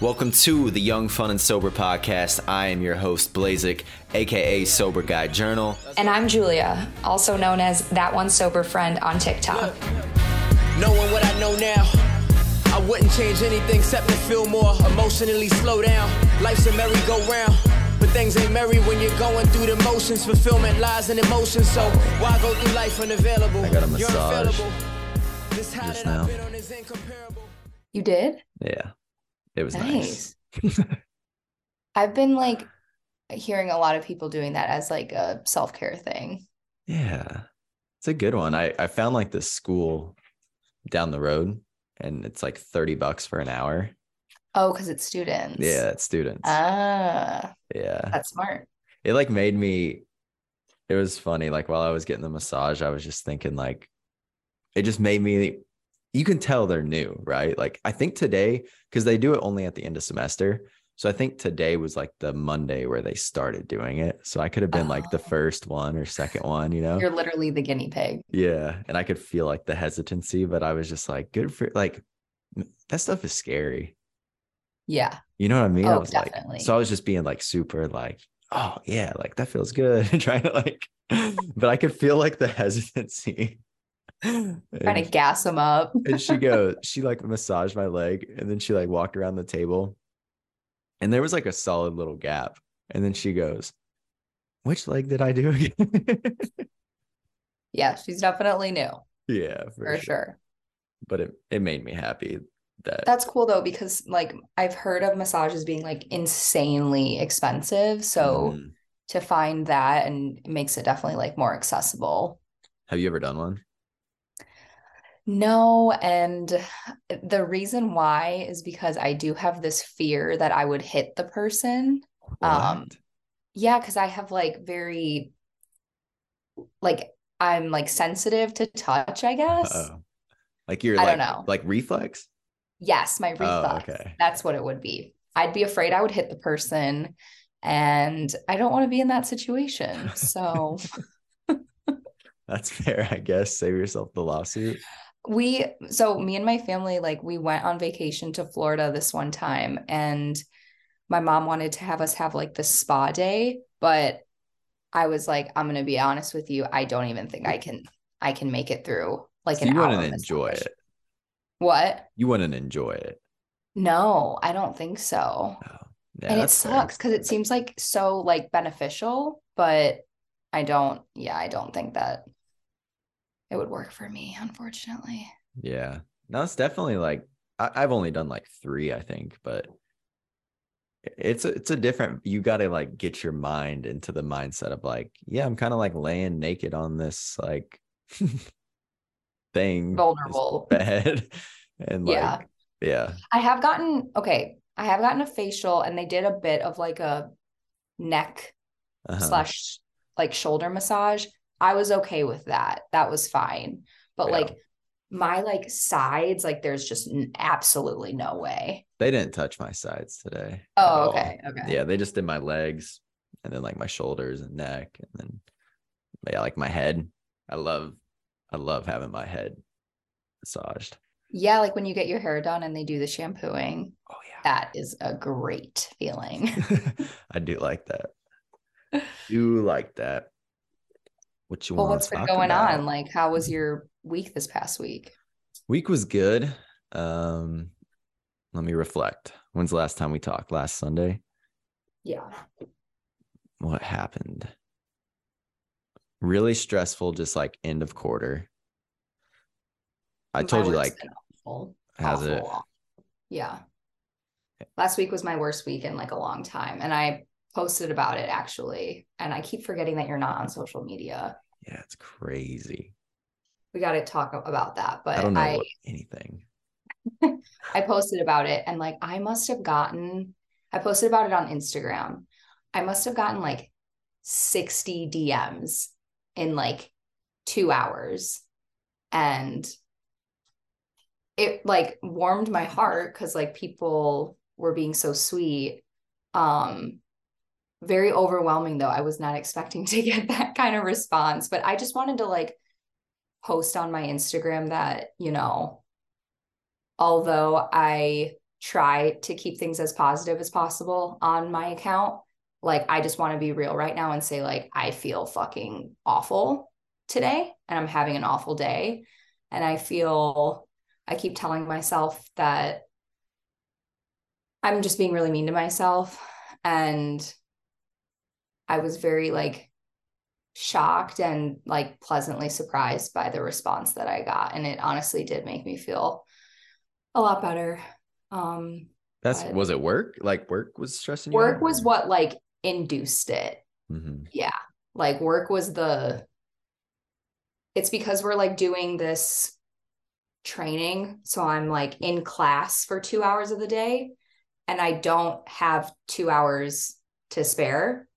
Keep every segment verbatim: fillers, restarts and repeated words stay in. Welcome to the Young, Fun, and Sober podcast. I am your host, Blazik, a k a. Sober Guy Journal. And I'm Julia, also known as That One Sober Friend on TikTok. Look, knowing what I know now, I wouldn't change anything except to feel more emotionally slow down. Life's a merry-go-round, but things ain't merry when you're going through the motions. Fulfillment lies in emotion, so why go through life unavailable? I got a massage just now. You did? Yeah, it was nice. nice. I've been like hearing a lot of people doing that as like a self-care thing. Yeah, it's a good one. I, I found like this school down the road. And it's like thirty bucks for an hour. Oh, because it's students. Yeah, it's students. Ah. Yeah. That's smart. It like made me, it was funny. Like while I was getting the massage, I was just thinking like, it just made me, you can tell they're new, right? Like I think today, because they do it only at the end of semester. So I think today was like the Monday where they started doing it. So I could have been oh. like the first one or second one, you know? You're literally the guinea pig. Yeah. And I could feel like the hesitancy, but I was just like, good for like, that stuff is scary. Yeah. You know what I mean? Oh, I was definitely. Like, so I was just being like, super like, oh yeah, like that feels good. And trying to like, but I could feel like the hesitancy. Trying and, to gas them up. And she goes, she like massaged my leg and then she like walked around the table. And there was like a solid little gap. And then she goes, which leg did I do again? Yeah, she's definitely new. Yeah, for, for sure. sure. But it, it made me happy. That That's cool though, because like I've heard of massages being like insanely expensive. So mm. to find that and it makes it definitely like more accessible. Have you ever done one? No, and the reason why is because I do have this fear that I would hit the person. What? Um, yeah, because I have like very, like I'm like sensitive to touch, I guess. Uh-oh. Like you're, I like, don't know, like reflex. Yes, my reflex. Oh, okay. That's what it would be. I'd be afraid I would hit the person, and I don't want to be in that situation. So that's fair, I guess. Save yourself the lawsuit. We, so me and my family, like we went on vacation to Florida this one time and my mom wanted to have us have like the spa day, but I was like, I'm going to be honest with you. I don't even think I can, I can make it through like so an you hour. You wouldn't enjoy it. What? You wouldn't enjoy it. No, I don't think so. Oh, yeah, and it sucks because it seems like so like beneficial, but I don't, yeah, I don't think that it would work for me, unfortunately. Yeah. No, it's definitely like, I, I've only done like three, I think, but it's a, it's a different, you got to like get your mind into the mindset of like, yeah, I'm kind of like laying naked on this like thing. Vulnerable. Bed. And like, yeah. yeah. I have gotten, okay, I have gotten a facial and they did a bit of like a neck uh-huh. slash like shoulder massage. I was okay with that. That was fine. But yeah. like my like sides, like there's just absolutely no way. They didn't touch my sides today. Oh, okay. All. Okay. Yeah. They just did my legs and then like my shoulders and neck. And then yeah, like my head. I love, I love having my head massaged. Yeah. Like when you get your hair done and they do the shampooing. Oh yeah. That is a great feeling. I do like that. I do like that. What you well, want what's been going about? On? Like, how was your week this past week? Week was good. Um, let me reflect. When's the last time we talked? Last Sunday? Yeah. What happened? Really stressful, just like end of quarter. I told my you like, awful. How's awful. It? Yeah. Last week was my worst week in like a long time. And I posted about it actually. And I keep forgetting that you're not on social media. Yeah, it's crazy. We got to talk about that, but I don't know I, anything. I posted about it and like, I must have gotten, I posted about it on Instagram. I must have gotten like sixty D Ms in like two hours. And it like warmed my heart because like people were being so sweet. Um, Very overwhelming though. I was not expecting to get that kind of response, but I just wanted to like post on my Instagram that, you know, although I try to keep things as positive as possible on my account. Like, I just want to be real right now and say, like, I feel fucking awful today and I'm having an awful day. And I feel, I keep telling myself that I'm just being really mean to myself. And I was very like shocked and like pleasantly surprised by the response that I got. And it honestly did make me feel a lot better. Um, That's, was it work? Like work was stressing you out? Work was what like induced it. Mm-hmm. Yeah. Like work was the, it's because we're like doing this training. So I'm like in class for two hours of the day and I don't have two hours to spare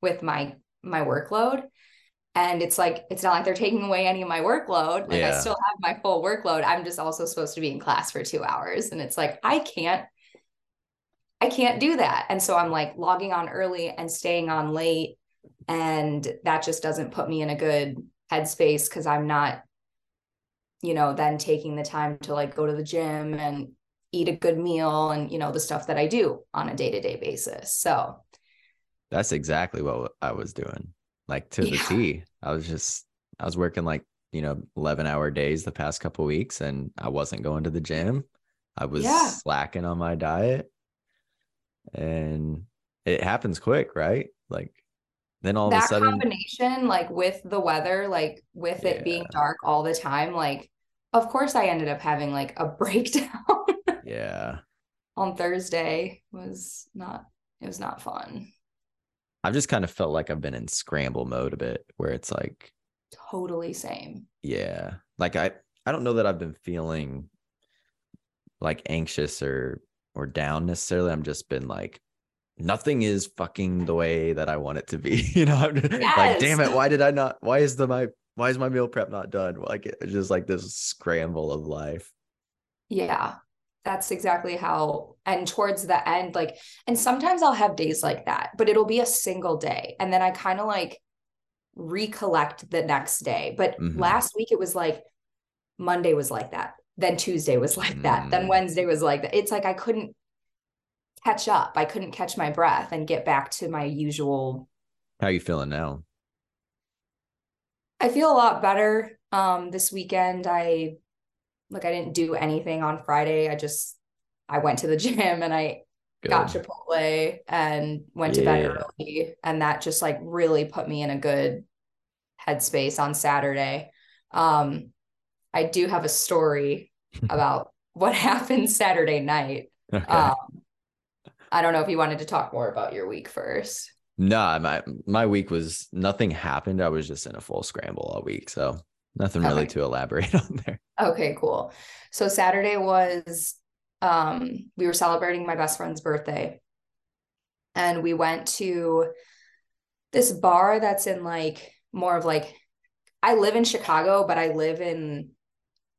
with my, my workload. And it's like, it's not like they're taking away any of my workload. Like yeah. I still have my full workload. I'm just also supposed to be in class for two hours. And it's like, I can't, I can't do that. And so I'm like logging on early and staying on late. And that just doesn't put me in a good headspace because I'm not, you know, then taking the time to like go to the gym and eat a good meal and, you know, the stuff that I do on a day-to-day basis. So that's exactly what I was doing. Like to the yeah. T. I was just, I was working like, you know, eleven hour days the past couple of weeks and I wasn't going to the gym. I was yeah. slacking on my diet. And it happens quick, right? Like then all that of a sudden combination, like with the weather, like with yeah. it being dark all the time, like of course I ended up having like a breakdown. yeah. On Thursday was not, it was not fun. I've just kind of felt like I've been in scramble mode a bit where it's like totally same. Yeah. Like I, I don't know that I've been feeling like anxious or or down necessarily. I'm just been like, nothing is fucking the way that I want it to be. You know, I'm just yes. like, damn it. Why did I not, why is the, my, why is my meal prep not done? Like it's just like this scramble of life. Yeah, that's exactly how, and towards the end, like, and sometimes I'll have days like that, but it'll be a single day. And then I kind of like recollect the next day. But mm-hmm. last week it was like, Monday was like that. Then Tuesday was like that. Mm. Then Wednesday was like that. It's like, I couldn't catch up. I couldn't catch my breath and get back to my usual. How are you feeling now? I feel a lot better. Um, this weekend, I like, I didn't do anything on Friday. I just, I went to the gym and I Good. got Chipotle and went yeah. to bed early. And that just like really put me in a good headspace on Saturday. Um, I do have a story about what happened Saturday night. Okay. Um, I don't know if you wanted to talk more about your week first. No, my, my week was nothing happened. I was just in a full scramble all week. So nothing really okay. to elaborate on there. Okay, cool. So Saturday was, um, we were celebrating my best friend's birthday and we went to this bar that's in like more of like, I live in Chicago, but I live in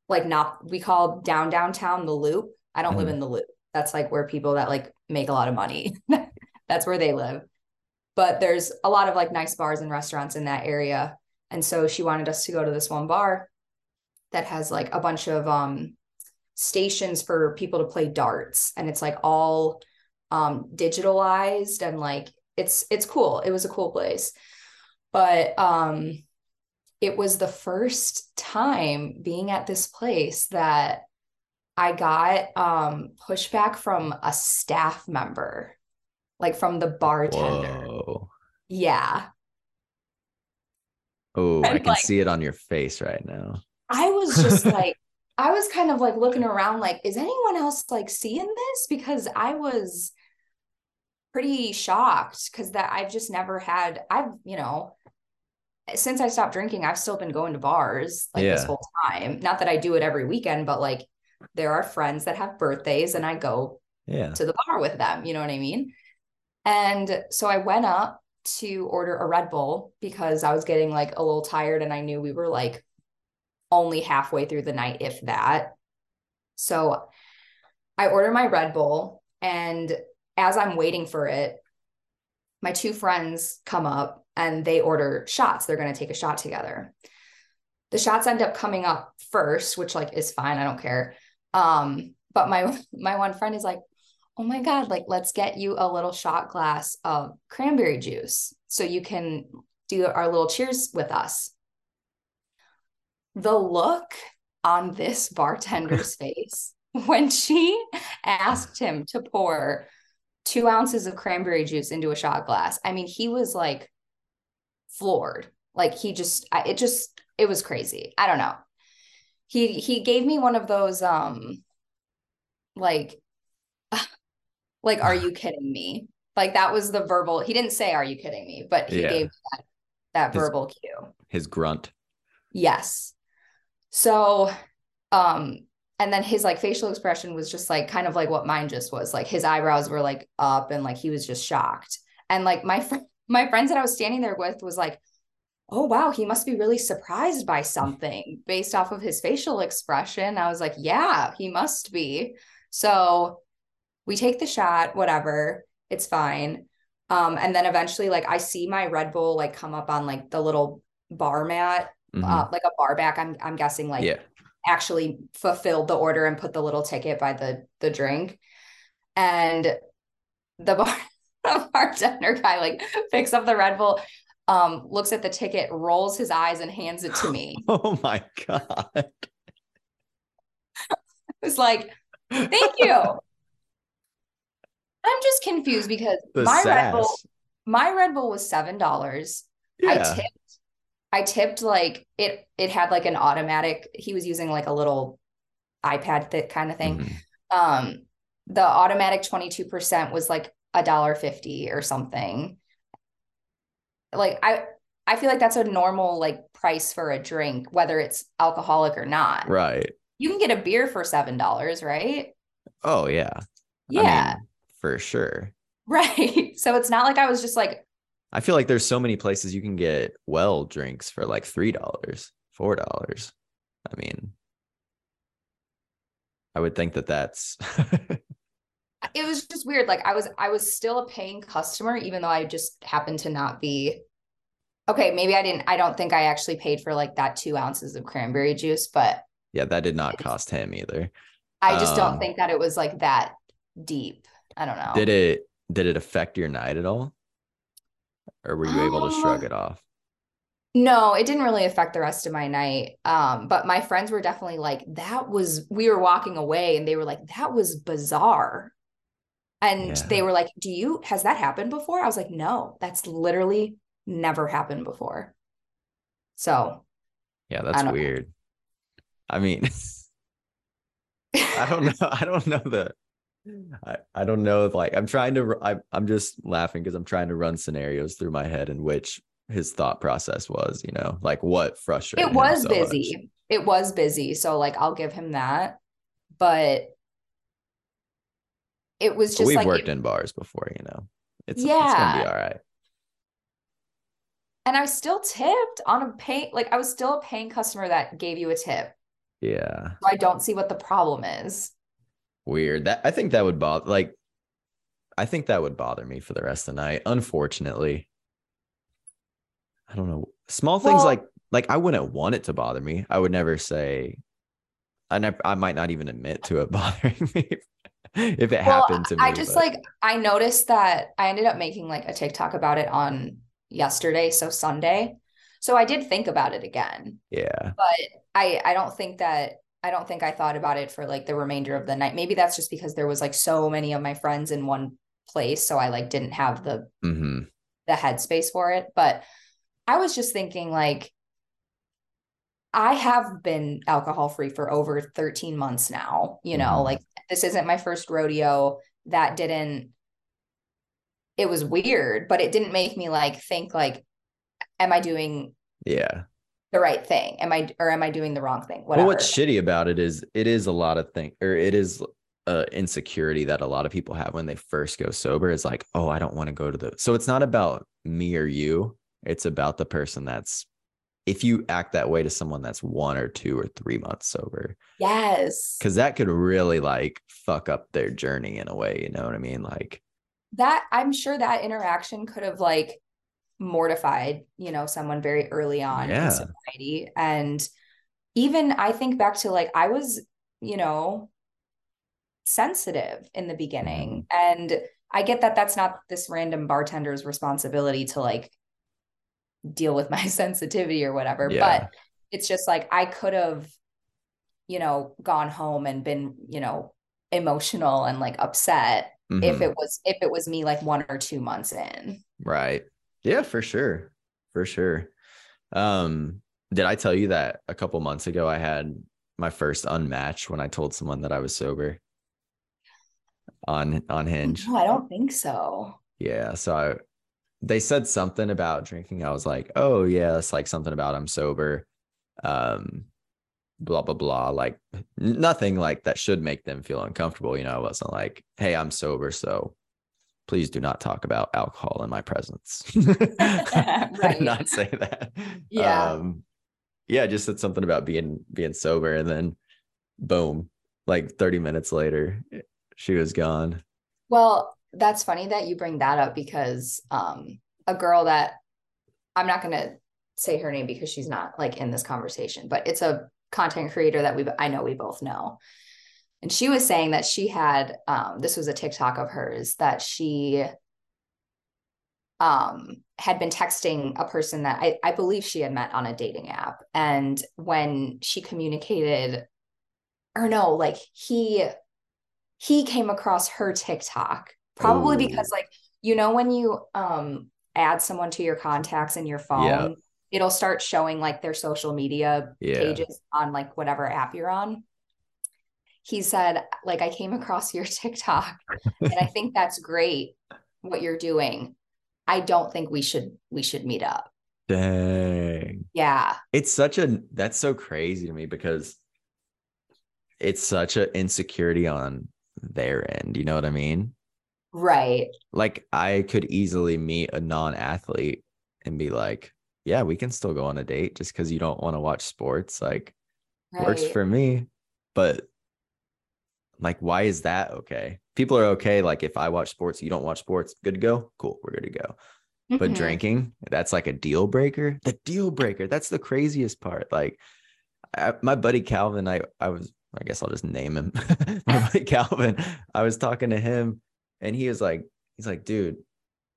like not, we call down downtown the Loop. I don't mm. live in the Loop. That's like where people that like make a lot of money, that's where they live. But there's a lot of like nice bars and restaurants in that area. And so she wanted us to go to this one bar that has like a bunch of um, stations for people to play darts. And it's like all um, digitalized and like, it's, it's cool. It was a cool place. But um, it was the first time being at this place that I got um, pushback from a staff member, like from the bartender. Whoa. Yeah. Oh, I can like, see it on your face right now. I was just like, I was kind of like looking around like, is anyone else like seeing this? Because I was pretty shocked because that I've just never had, I've, you know, since I stopped drinking, I've still been going to bars like yeah. this whole time. Not that I do it every weekend, but like there are friends that have birthdays and I go yeah. to the bar with them. You know what I mean? And so I went up to order a Red Bull because I was getting like a little tired and I knew we were like only halfway through the night, if that. So I order my Red Bull and as I'm waiting for it, my two friends come up and they order shots. They're going to take a shot together. The shots end up coming up first, which like is fine. I don't care. Um, but my, my one friend is like, oh my God, like, let's get you a little shot glass of cranberry juice so you can do our little cheers with us. The look on this bartender's face when she asked him to pour two ounces of cranberry juice into a shot glass. I mean, he was like floored. Like he just, it just, it was crazy. I don't know. He, he gave me one of those, um, like, like, are you kidding me? Like that was the verbal, he didn't say, are you kidding me? But he yeah. gave that, that his, verbal cue. His grunt. Yes. So, um, and then his like facial expression was just like, kind of like what mine just was, like his eyebrows were like up and like, he was just shocked. And like my, fr- my friends that I was standing there with was like, oh, wow, he must be really surprised by something based off of his facial expression. I was like, yeah, he must be. So we take the shot, whatever, it's fine. Um, and then eventually, like, I see my Red Bull, like, come up on, like, the little bar mat, mm-hmm. uh, like a bar back, I'm I'm guessing, like, yeah. actually fulfilled the order and put the little ticket by the the drink. And the bar the bartender guy, like, picks up the Red Bull, um, looks at the ticket, rolls his eyes, and hands it to me. Oh, my God. I was like, thank you. I'm just confused because the my sass. Red Bull, my Red Bull was seven dollars. Yeah. I tipped, I tipped like it, it had like an automatic, he was using like a little iPad that kind of thing. Mm-hmm. Um, the automatic twenty-two percent was like a dollar fifty or something. Like, I, I feel like that's a normal like price for a drink, whether it's alcoholic or not. Right. You can get a beer for seven dollars, right? Oh yeah. Yeah. I mean, for sure. Right. So it's not like I was just like, I feel like there's so many places you can get well drinks for like three dollars, four dollars. I mean, I would think that that's, it was just weird. Like I was, I was still a paying customer, even though I just happened to not be, okay. Maybe I didn't, I don't think I actually paid for like that two ounces of cranberry juice, but yeah, that did not cost him either. I just um, don't think that it was like that deep. I don't know. Did it did it affect your night at all? Or were you uh, able to shrug it off? No, it didn't really affect the rest of my night. Um, but my friends were definitely like, that was, we were walking away and they were like, that was bizarre. And yeah. they were like, do you, has that happened before? I was like, no, that's literally never happened before. So. Yeah, that's I weird. Know. I mean, I don't know. I don't know the. I, I don't know if like I'm trying to I, I'm just laughing because I'm trying to run scenarios through my head in which his thought process was, you know, like what frustrated it was him so busy much. It was busy, so like I'll give him that, but it was just but we've like, worked it, in bars before, you know, it's yeah it's gonna be all right. And I still tipped on a pay like I was still a paying customer that gave you a tip. Yeah, so I don't see what the problem is. Weird. That I think that would bother like I think that would bother me for the rest of the night, unfortunately. I don't know. Small things well, like like I wouldn't want it to bother me. I would never say I never I might not even admit to it bothering me if it well, happened to me. I just but. like I noticed that I ended up making like a TikTok about it on yesterday, so Sunday. So I did think about it again. Yeah. But I I don't think that I don't think I thought about it for like the remainder of the night. Maybe that's just because there was like so many of my friends in one place. So I like didn't have the, mm-hmm. the headspace for it, but I was just thinking like, I have been alcohol free for over thirteen months now, you know, mm-hmm. like this isn't my first rodeo. That didn't, it was weird, but it didn't make me like, think like, am I doing yeah. the right thing? Am I, or am I doing the wrong thing? Whatever. Well, what's shitty about it is it is a lot of things, or it is uh, insecurity that a lot of people have when they first go sober. It's like, oh, I don't want to go to the, so it's not about me or you. It's about the person that's, if you act that way to someone that's one or two or three months sober. Yes. Cause that could really like fuck up their journey in a way. You know what I mean? Like that, I'm sure that interaction could have like mortified, you know, someone very early on yeah. in society. And even I think back to like, I was, you know, sensitive in the beginning. And I get that that's not this random bartender's responsibility to like deal with my sensitivity or whatever, yeah. but it's just like, I could have, you know, gone home and been, you know, emotional and like upset mm-hmm. if it was, if it was me like one or two months in. Right. Yeah, for sure. For sure. Um, did I tell you that a couple months ago, I had my first unmatch when I told someone that I was sober on, on Hinge? No, I don't think so. Yeah. So I, they said something about drinking. I was like, oh yeah, it's like something about I'm sober. Um, blah, blah, blah. Like nothing like that should make them feel uncomfortable. You know, I wasn't like, hey, I'm sober, so please do not talk about alcohol in my presence. I right. did not say that. Yeah. Um, yeah. Just said something about being, being sober. And then boom, like thirty minutes later, she was gone. Well, that's funny that you bring that up because, um, a girl that I'm not going to say her name because she's not like in this conversation, but it's a content creator that we, I know we both know. And she was saying that she had, um, this was a TikTok of hers that she, um, had been texting a person that I, I believe she had met on a dating app. And when she communicated, or no, like he, he came across her TikTok probably Ooh. Because like, you know, when you, um, add someone to your contacts in your phone, yeah. it'll start showing like their social media yeah. pages on like whatever app you're on. He said, like, I came across your TikTok and I think that's great what you're doing. I don't think we should, we should meet up. Dang. Yeah. It's such a, that's so crazy to me because it's such an insecurity on their end. You know what I mean? Right. Like I could easily meet a non-athlete and be like, yeah, we can still go on a date just because you don't want to watch sports. Like right. works for me, but like, why is that okay? People are okay. Like if I watch sports, you don't watch sports, good to go. Cool. We're good to go. Mm-hmm. But drinking, that's like a deal breaker. The deal breaker. That's the craziest part. Like I, my buddy Calvin, I, I was, I guess I'll just name him. My buddy Calvin, I was talking to him and he was like, he's like, dude,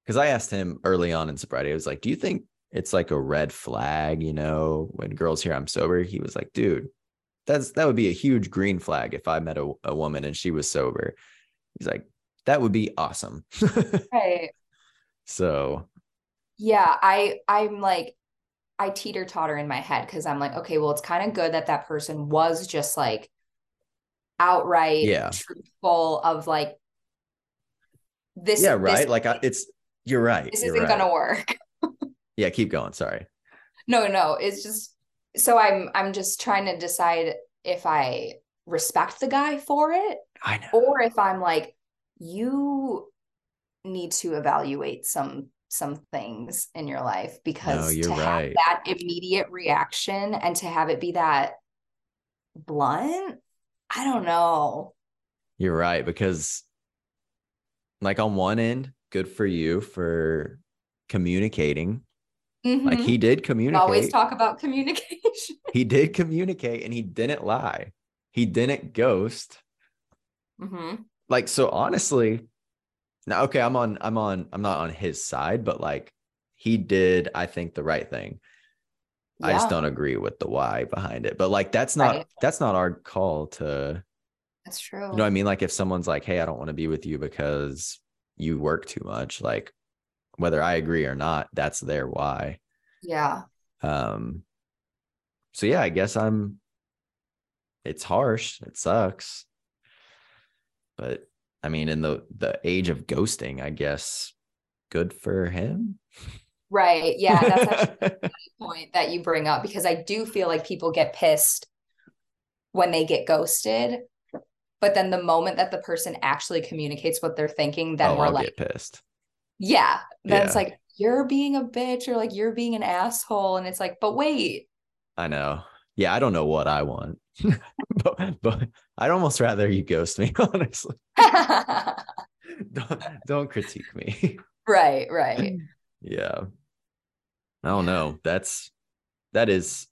because I asked him early on in sobriety, I was like, do you think it's like a red flag, you know, when girls hear I'm sober? He was like, dude, that's, that would be a huge green flag if I met a, a woman and she was sober. He's like, that would be awesome. Right. So. Yeah. I, I'm like, I teeter totter in my head. Cause I'm like, okay, well, it's kind of good that that person was just like outright yeah. truthful of like this. Yeah. Right. This, like I, it's, you're right. This you're isn't right. going to work. Yeah. Keep going. Sorry. No, no. It's just, so I'm, I'm just trying to decide if I respect the guy for it I know. Or if I'm like, you need to evaluate some, some things in your life because no, you're to right. have that immediate reaction and to have it be that blunt, I don't know. You're right. Because like on one end, good for you for communicating. Mm-hmm. Like he did communicate. Always talk about communication. He did communicate and he didn't lie. He didn't ghost. Mm-hmm. Like, so honestly, now, okay, I'm on, I'm on, I'm not on his side, but like he did, I think the right thing. Yeah. I just don't agree with the why behind it, but like, that's not, right. that's not our call to. That's true. You know what I mean? Like if someone's like, hey, I don't want to be with you because you work too much. Like, whether I agree or not, that's their why. Yeah. Um, so yeah, I guess I'm, it's harsh. It sucks. But I mean, in the, the age of ghosting, I guess good for him. Right. Yeah. That's actually a good point that you bring up because I do feel like people get pissed when they get ghosted, but then the moment that the person actually communicates what they're thinking, then oh, we're I'll like get pissed. Yeah. That's yeah. like, you're being a bitch or like, you're being an asshole. And it's like, but wait. I know. Yeah. I don't know what I want, but, but I'd almost rather you ghost me, honestly. don't, don't critique me. Right. Right. Yeah. I don't know. That's, that is,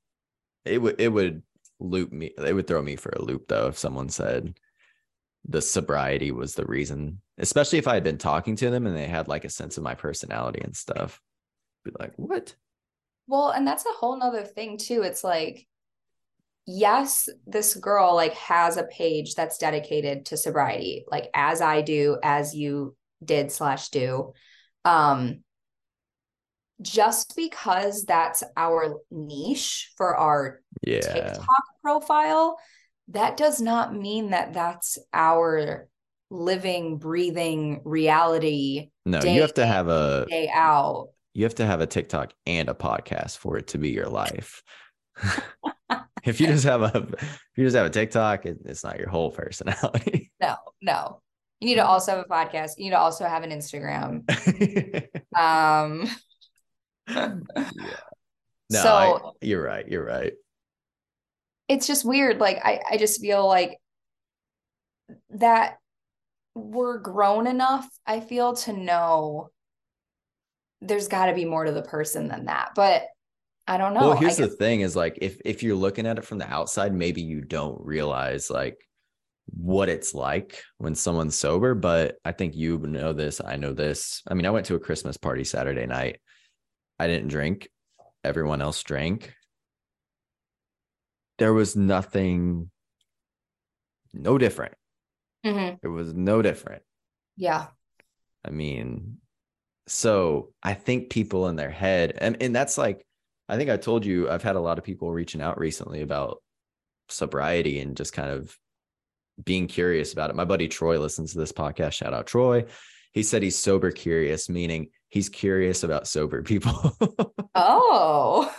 it would, it would loop me. It would throw me for a loop though. If someone said, the sobriety was the reason, especially if I had been talking to them and they had like a sense of my personality and stuff. Be like, what? Well, and that's a whole nother thing too. It's like, yes, this girl like has a page that's dedicated to sobriety, like as I do, as you did slash do. Um, just because that's our niche for our yeah. TikTok profile, that does not mean that that's our living, breathing reality. No, you have to have a day out. You have to have a TikTok and a podcast for it to be your life. If you just have a, if you just have a TikTok, it, it's not your whole personality. No, no. You need to also have a podcast. You need to also have an Instagram. um. Yeah. No, so, I, you're right. You're right. It's just weird. Like, I, I just feel like that we're grown enough, I feel, to know there's got to be more to the person than that. But I don't know. Well, here's the thing is like, if, if you're looking at it from the outside, maybe you don't realize like what it's like when someone's sober, but I think you know this. I know this. I mean, I went to a Christmas party Saturday night. I didn't drink. Everyone else drank. There was nothing, no different. Mm-hmm. It was no different. Yeah. I mean, so I think people in their head, and, and that's like, I think I told you, I've had a lot of people reaching out recently about sobriety and just kind of being curious about it. My buddy Troy listens to this podcast. Shout out Troy. He said he's sober curious, meaning he's curious about sober people. Oh,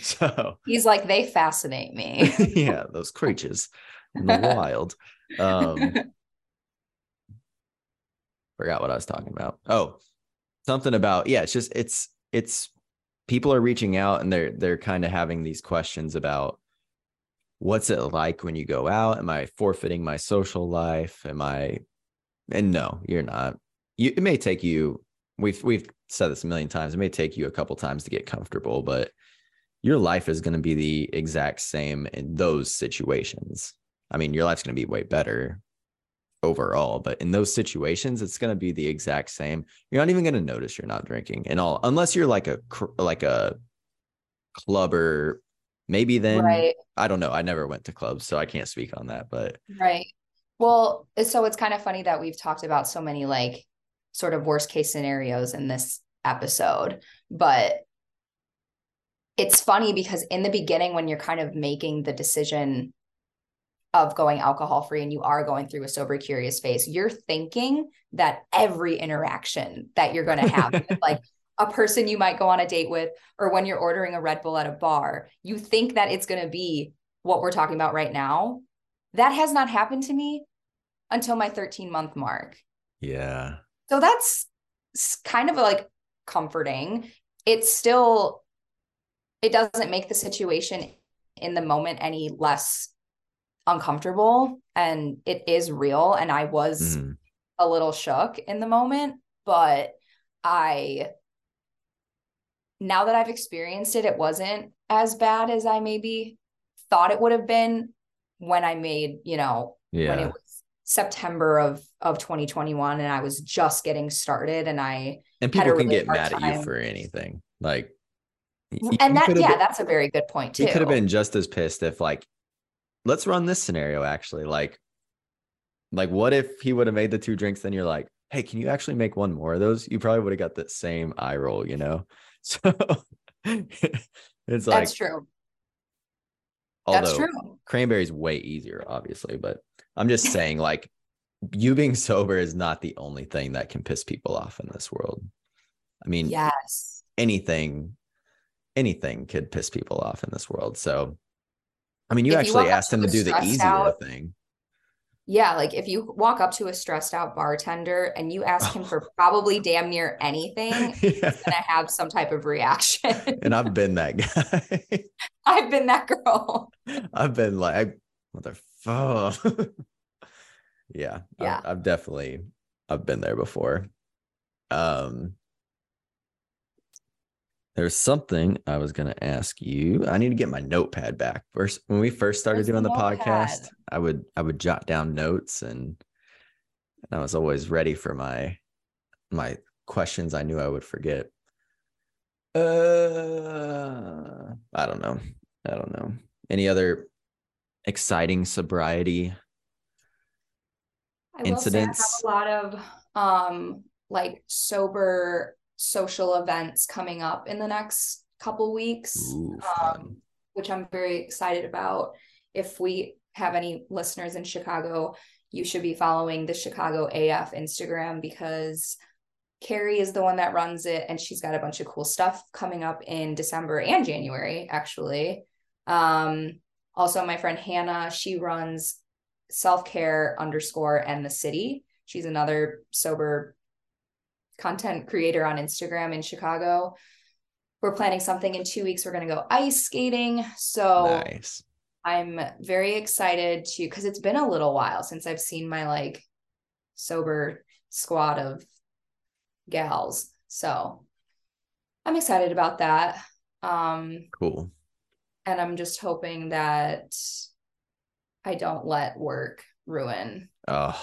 so he's like, they fascinate me. Yeah. Those creatures in the wild. Um, forgot what I was talking about. Oh, something about, yeah, it's just, it's, it's, people are reaching out and they're, they're kind of having these questions about what's it like when you go out? Am I forfeiting my social life? Am I, and no, you're not. You, it may take you, we've, we've said this a million times. It may take you a couple times to get comfortable, but your life is going to be the exact same in those situations. I mean, your life's going to be way better overall, but in those situations, it's going to be the exact same. You're not even going to notice you're not drinking and all, unless you're like a, like a clubber, maybe then, right. I don't know. I never went to clubs, so I can't speak on that, but. Right. Well, so it's kind of funny that we've talked about so many like sort of worst case scenarios in this episode, but it's funny because in the beginning, when you're kind of making the decision of going alcohol free and you are going through a sober curious phase, you're thinking that every interaction that you're going to have with like a person you might go on a date with, or when you're ordering a Red Bull at a bar, you think that it's going to be what we're talking about right now. That has not happened to me until my thirteen month mark. Yeah. So that's kind of like comforting. It's still, it doesn't make the situation in the moment any less uncomfortable, and it is real. And I was mm. a little shook in the moment, but I, now that I've experienced it, it wasn't as bad as I maybe thought it would have been when I made, you know, yeah. when it was September of, of twenty twenty-one and I was just getting started, and I, and people really can get mad time. At you for anything. Like, and that, yeah, been, that's a very good point too. You could have been just as pissed if like, let's run this scenario actually. Like, like what if he would have made the two drinks? Then you're like, hey, can you actually make one more of those? You probably would have got that same eye roll, you know? So it's like, that's true. Although that's true. Cranberry's way easier, obviously, but I'm just saying like you being sober is not the only thing that can piss people off in this world. I mean, yes, anything, anything could piss people off in this world. So I mean, you if actually you asked him to do the easier out, thing. Yeah. Like if you walk up to a stressed out bartender and you ask him for probably damn near anything, yeah. he's going to have some type of reaction. And I've been that guy. I've been that girl. I've been like, motherfucker. yeah. Yeah. I, I've definitely, I've been there before. Um, There's something I was going to ask you. I need to get my notepad back. First, when we first started Where's doing the, the podcast, I would I would jot down notes, and and I was always ready for my my questions I knew I would forget. Uh, I don't know. I don't know. Any other exciting sobriety I incidents? Will say I have a lot of um like sober social events coming up in the next couple weeks. Ooh, um, which I'm very excited about. If we have any listeners in Chicago, you should be following the Chicago A F Instagram, because Carrie is the one that runs it, and she's got a bunch of cool stuff coming up in December and January, actually. Um, also my friend Hannah, she runs self-care underscore and the city. She's another sober content creator on Instagram in Chicago. We're planning something in two weeks. We're going to go ice skating. So nice. I'm very excited to, because it's been a little while since I've seen my like sober squad of gals. So I'm excited about that. Um, cool. And I'm just hoping that I don't let work ruin oh.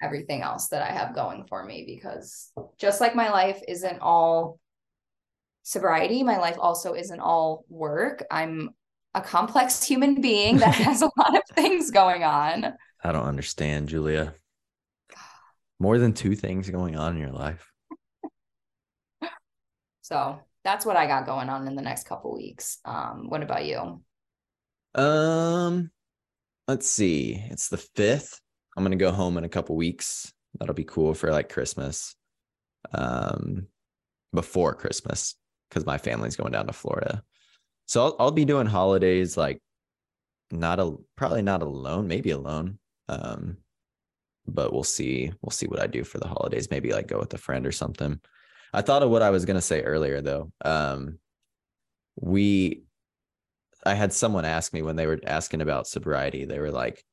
everything else that I have going for me, because just like my life isn't all sobriety, my life also isn't all work. I'm a complex human being that has a lot of things going on. I don't understand, Julia. More than two things going on in your life. So that's what I got going on in the next couple weeks. Um, what about you? Um, let's see. It's the fifth. I'm going to go home in a couple weeks. That'll be cool for like Christmas, um, before Christmas, because my family's going down to Florida. So I'll, I'll be doing holidays, like not a, probably not alone, maybe alone. Um, but we'll see. We'll see what I do for the holidays. Maybe like go with a friend or something. I thought of what I was going to say earlier though. Um, we, I had someone ask me when they were asking about sobriety, they were like,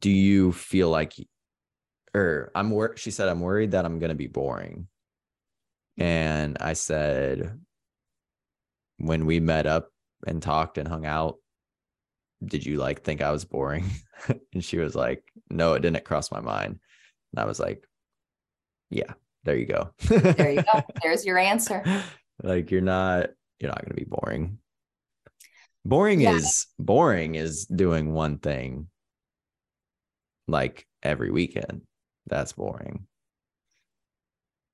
do you feel like, or I'm wor- she said, I'm worried that I'm going to be boring. And I said, when we met up and talked and hung out, did you like think I was boring? And she was like, no, it didn't cross my mind. And I was like, yeah, there you go. There you go. There's your answer. Like, you're not, you're not going to be boring. Boring yeah. is boring is doing one thing like every weekend. That's boring.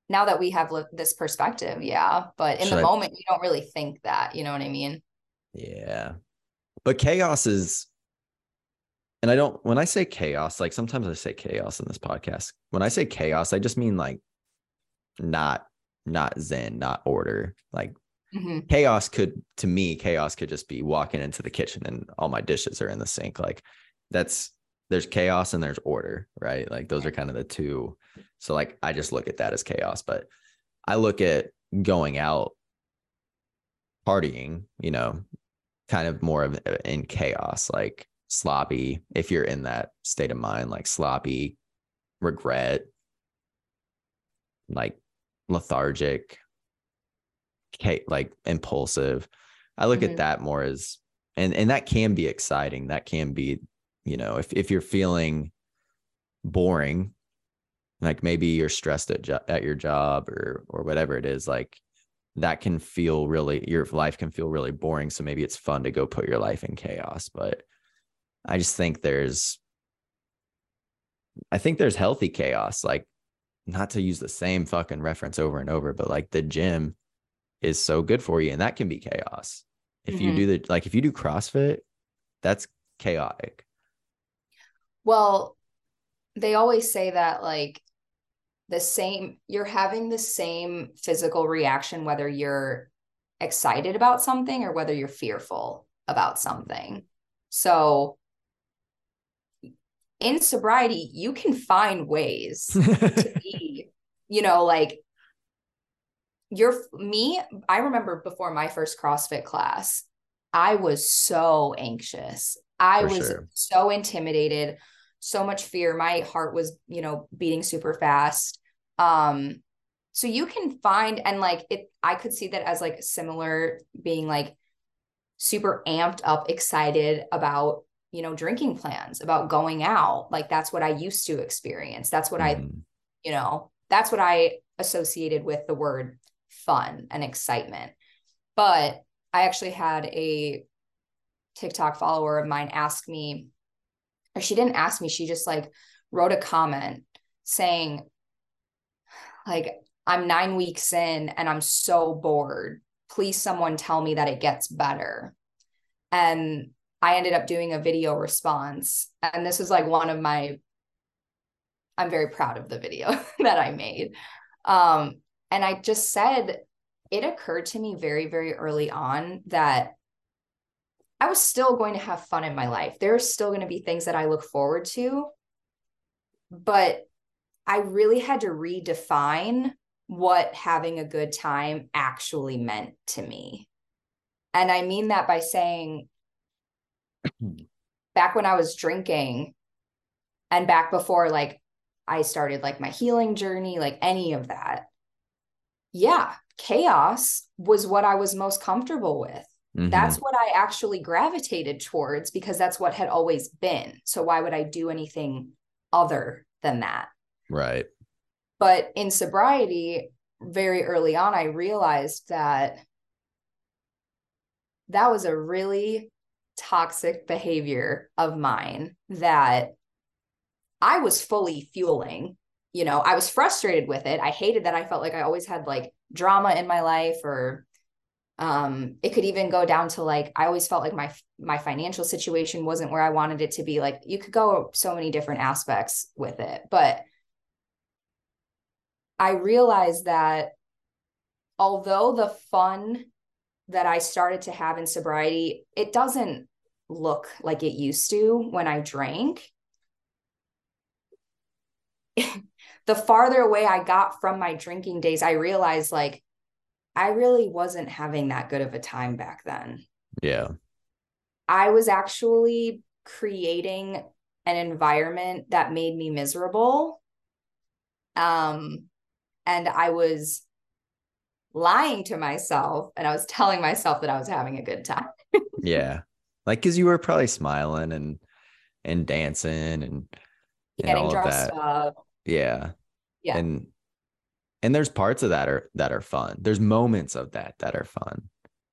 Now that we have li- this perspective. Yeah. But in Should the I... moment, you don't really think that, you know what I mean? Yeah. But chaos is, and I don't, when I say chaos, like sometimes I say chaos in this podcast, when I say chaos, I just mean like not, not Zen, not order. Like mm-hmm. chaos could, to me, chaos could just be walking into the kitchen and all my dishes are in the sink. Like that's, there's chaos and there's order, right? Like those are kind of the two. So like, I just look at that as chaos, but I look at going out partying, you know, kind of more of in chaos, like sloppy. If you're in that state of mind, like sloppy, regret, like lethargic, like impulsive. I look mm-hmm. at that more as, and, and that can be exciting. That can be, you know, if, if you're feeling boring, like maybe you're stressed at, jo- at your job or, or whatever it is, like that can feel really, your life can feel really boring. So maybe it's fun to go put your life in chaos, but I just think there's, I think there's healthy chaos, like not to use the same fucking reference over and over, but like the gym is so good for you. And that can be chaos. If mm-hmm. you do the, like, if you do CrossFit, that's chaotic. Well, they always say that like the same, you're having the same physical reaction, whether you're excited about something or whether you're fearful about something. So in sobriety, you can find ways to be, you know, like you're me. I remember before my first CrossFit class, I was so anxious. I For was sure. so intimidated, so much fear. My heart was, you know, beating super fast. Um, So you can find, and like it, I could see that as like similar, being like super amped up, excited about, you know, drinking plans, about going out. Like that's what I used to experience. That's what mm. I, you know, that's what I associated with the word fun and excitement. But I actually had a TikTok follower of mine ask me, or she didn't ask me, she just like wrote a comment saying like, I'm nine weeks in and I'm so bored. Please someone tell me that it gets better. And I ended up doing a video response. And this is like one of my, I'm very proud of the video that I made. Um, and I just said, it occurred to me very, very early on that I was still going to have fun in my life. There are still going to be things that I look forward to, but I really had to redefine what having a good time actually meant to me. And I mean that by saying, back when I was drinking and back before, like I started like my healing journey, like any of that. Yeah. Chaos was what I was most comfortable with. Mm-hmm. That's what I actually gravitated towards because that's what had always been. So why would I do anything other than that? Right. But in sobriety, very early on, I realized that that was a really toxic behavior of mine that I was fully fueling. You know, I was frustrated with it. I hated that I felt like I always had like drama in my life, or um, it could even go down to like, I always felt like my, my financial situation wasn't where I wanted it to be. Like you could go so many different aspects with it, but I realized that although the fun that I started to have in sobriety, it doesn't look like it used to when I drank. The farther away I got from my drinking days, I realized like, I really wasn't having that good of a time back then. Yeah. I was actually creating an environment that made me miserable. Um, and I was lying to myself and I was telling myself that I was having a good time. Yeah. Like, cause you were probably smiling and, and dancing and, getting dressed up. Yeah. Yeah. And, and there's parts of that are, that are fun. There's moments of that, that are fun.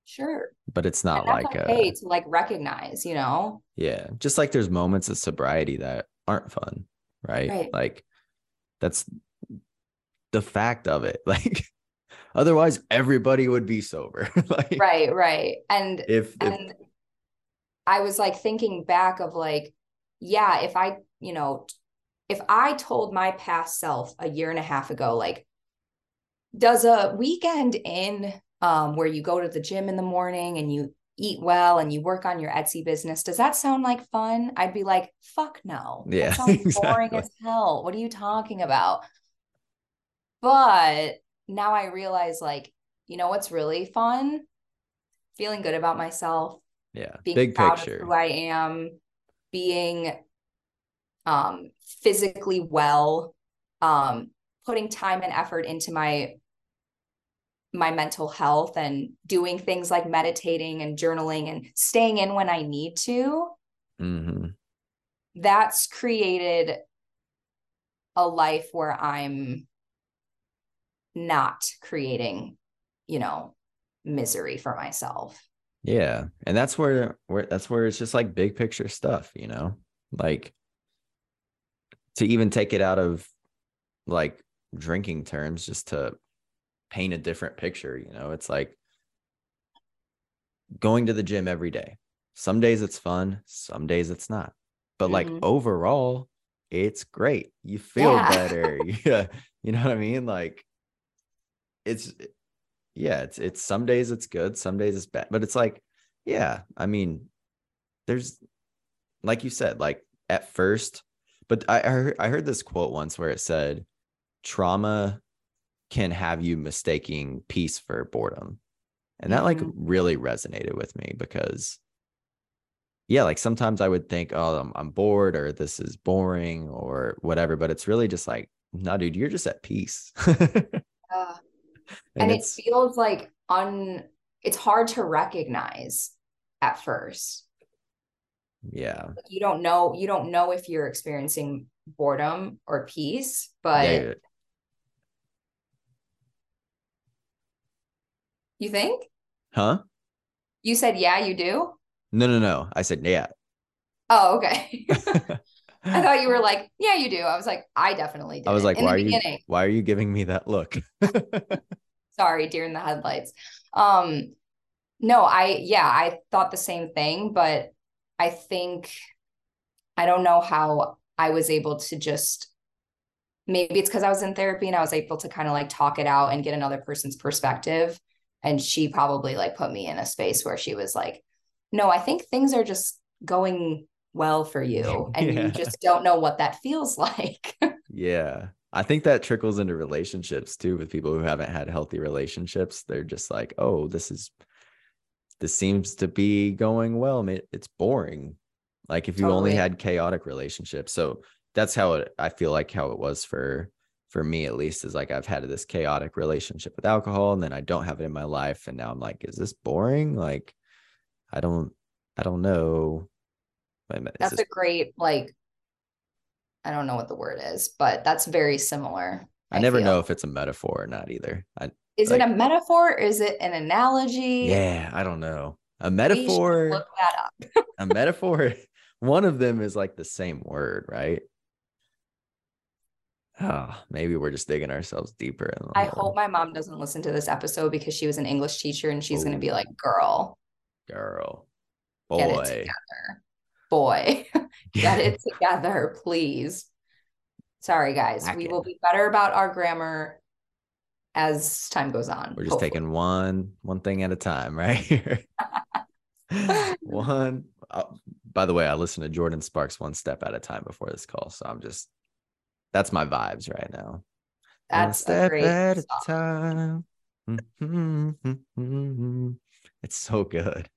Sure. But it's not like okay a, to like recognize, you know? Yeah. Just like there's moments of sobriety that aren't fun. Right. Right. Like that's the fact of it. Like otherwise everybody would be sober. Like, right. Right. And if, and if I was like thinking back of like, yeah, if I, you know, if I told my past self a year and a half ago, like, does a weekend in um, where you go to the gym in the morning and you eat well and you work on your Etsy business, does that sound like fun? I'd be like, fuck no. Yeah, that sounds exactly. Boring as hell. What are you talking about? But now I realize, like, you know what's really fun? Feeling good about myself. Yeah. Being big proud picture of who I am. Being um, physically well, um, putting time and effort into my, my mental health and doing things like meditating and journaling and staying in when I need to. Mm-hmm. That's created a life where I'm not creating, you know, misery for myself. Yeah. And that's where, where, that's where it's just like big picture stuff, you know, like to even take it out of like drinking terms, just to paint a different picture. You know, it's like going to the gym every day. Some days it's fun. Some days it's not, but mm-hmm. like overall it's great. You feel yeah. better. Yeah. You know what I mean? Like it's, yeah, it's, it's some days it's good, some days it's bad, but it's like, yeah, I mean, there's like you said, like at first, but I, I heard, I heard this quote once where it said trauma can have you mistaking peace for boredom. And that mm-hmm. like really resonated with me because yeah, like sometimes I would think, oh, I'm, I'm bored or this is boring or whatever, but it's really just like, no, dude, you're just at peace. Uh, and and it feels like un, it's hard to recognize at first. Yeah. Like you don't know, you don't know if you're experiencing boredom or peace, but yeah. You think? Huh? You said, yeah, you do? No, no, no. I said, yeah. Oh, okay. I thought you were like, yeah, you do. I was like, I definitely do. I was like, why are you, why are you giving me that look? Sorry, deer in the headlights. Um, no, I, yeah, I thought the same thing, but I think, I don't know how I was able to just, maybe it's because I was in therapy and I was able to kind of like talk it out and get another person's perspective. And she probably like put me in a space where she was like, no, I think things are just going well for you. And yeah. you just don't know what that feels like. Yeah. I think that trickles into relationships too, with people who haven't had healthy relationships. They're just like, oh, this is, this seems to be going well. I mean, it's boring. Like if you totally. only had chaotic relationships. So that's how it, I feel like how it was for for me at least, is like, I've had this chaotic relationship with alcohol and then I don't have it in my life. And now I'm like, is this boring? Like, I don't, I don't know. Wait a minute, that's this- a great, like, I don't know what the word is, but that's very similar. I, I never feel. know if it's a metaphor or not either. I, is like, it a metaphor? Is it an analogy? Yeah. I don't know. A metaphor. We should look that up. A metaphor. One of them is like the same word, right? Oh, maybe we're just digging ourselves deeper. In the I hope world. My mom doesn't listen to this episode because she was an English teacher and she's going to be like, girl, girl, boy, get it together. boy, get it together, please. Sorry, guys. Back we in. will be better about our grammar as time goes on. We're just hopefully. taking one, one thing at a time right here. One. Oh, by the way, I listened to Jordan Sparks One Step at a Time before this call. So I'm just. That's my vibes right now. That's a great at a time. Mm-hmm, mm-hmm. It's so good.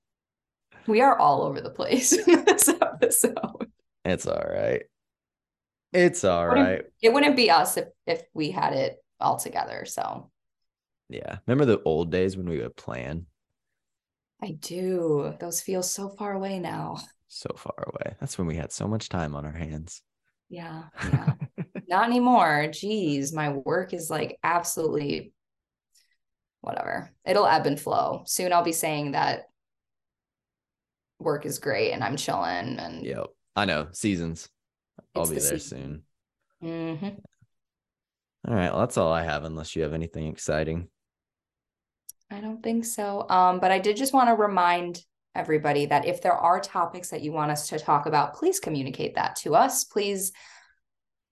We are all over the place in this episode. It's all right. It's all it right. It wouldn't be us if, if we had it all together. So, yeah. Remember the old days when we would plan? I do. Those feel so far away now. So far away. That's when we had so much time on our hands. Yeah. Yeah. Not anymore. Geez, my work is like absolutely whatever. It'll ebb and flow. Soon I'll be saying that work is great and I'm chilling. And yep, I know seasons. I'll be the there season. soon. Mm-hmm. All right. Well, that's all I have, unless you have anything exciting. I don't think so. Um, but I did just want to remind everybody that if there are topics that you want us to talk about, please communicate that to us. Please.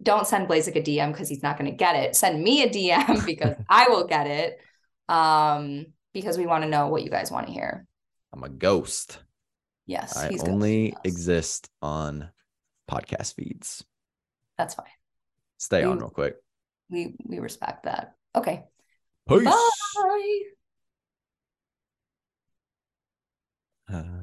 Don't send Blazik a D M because he's not going to get it. Send me a D M because I will get it. Um, because we want to know what you guys want to hear. I'm a ghost. Yes. I only exist on podcast feeds. That's fine. Stay we, on real quick. We we respect that. Okay. Peace. Bye. Uh...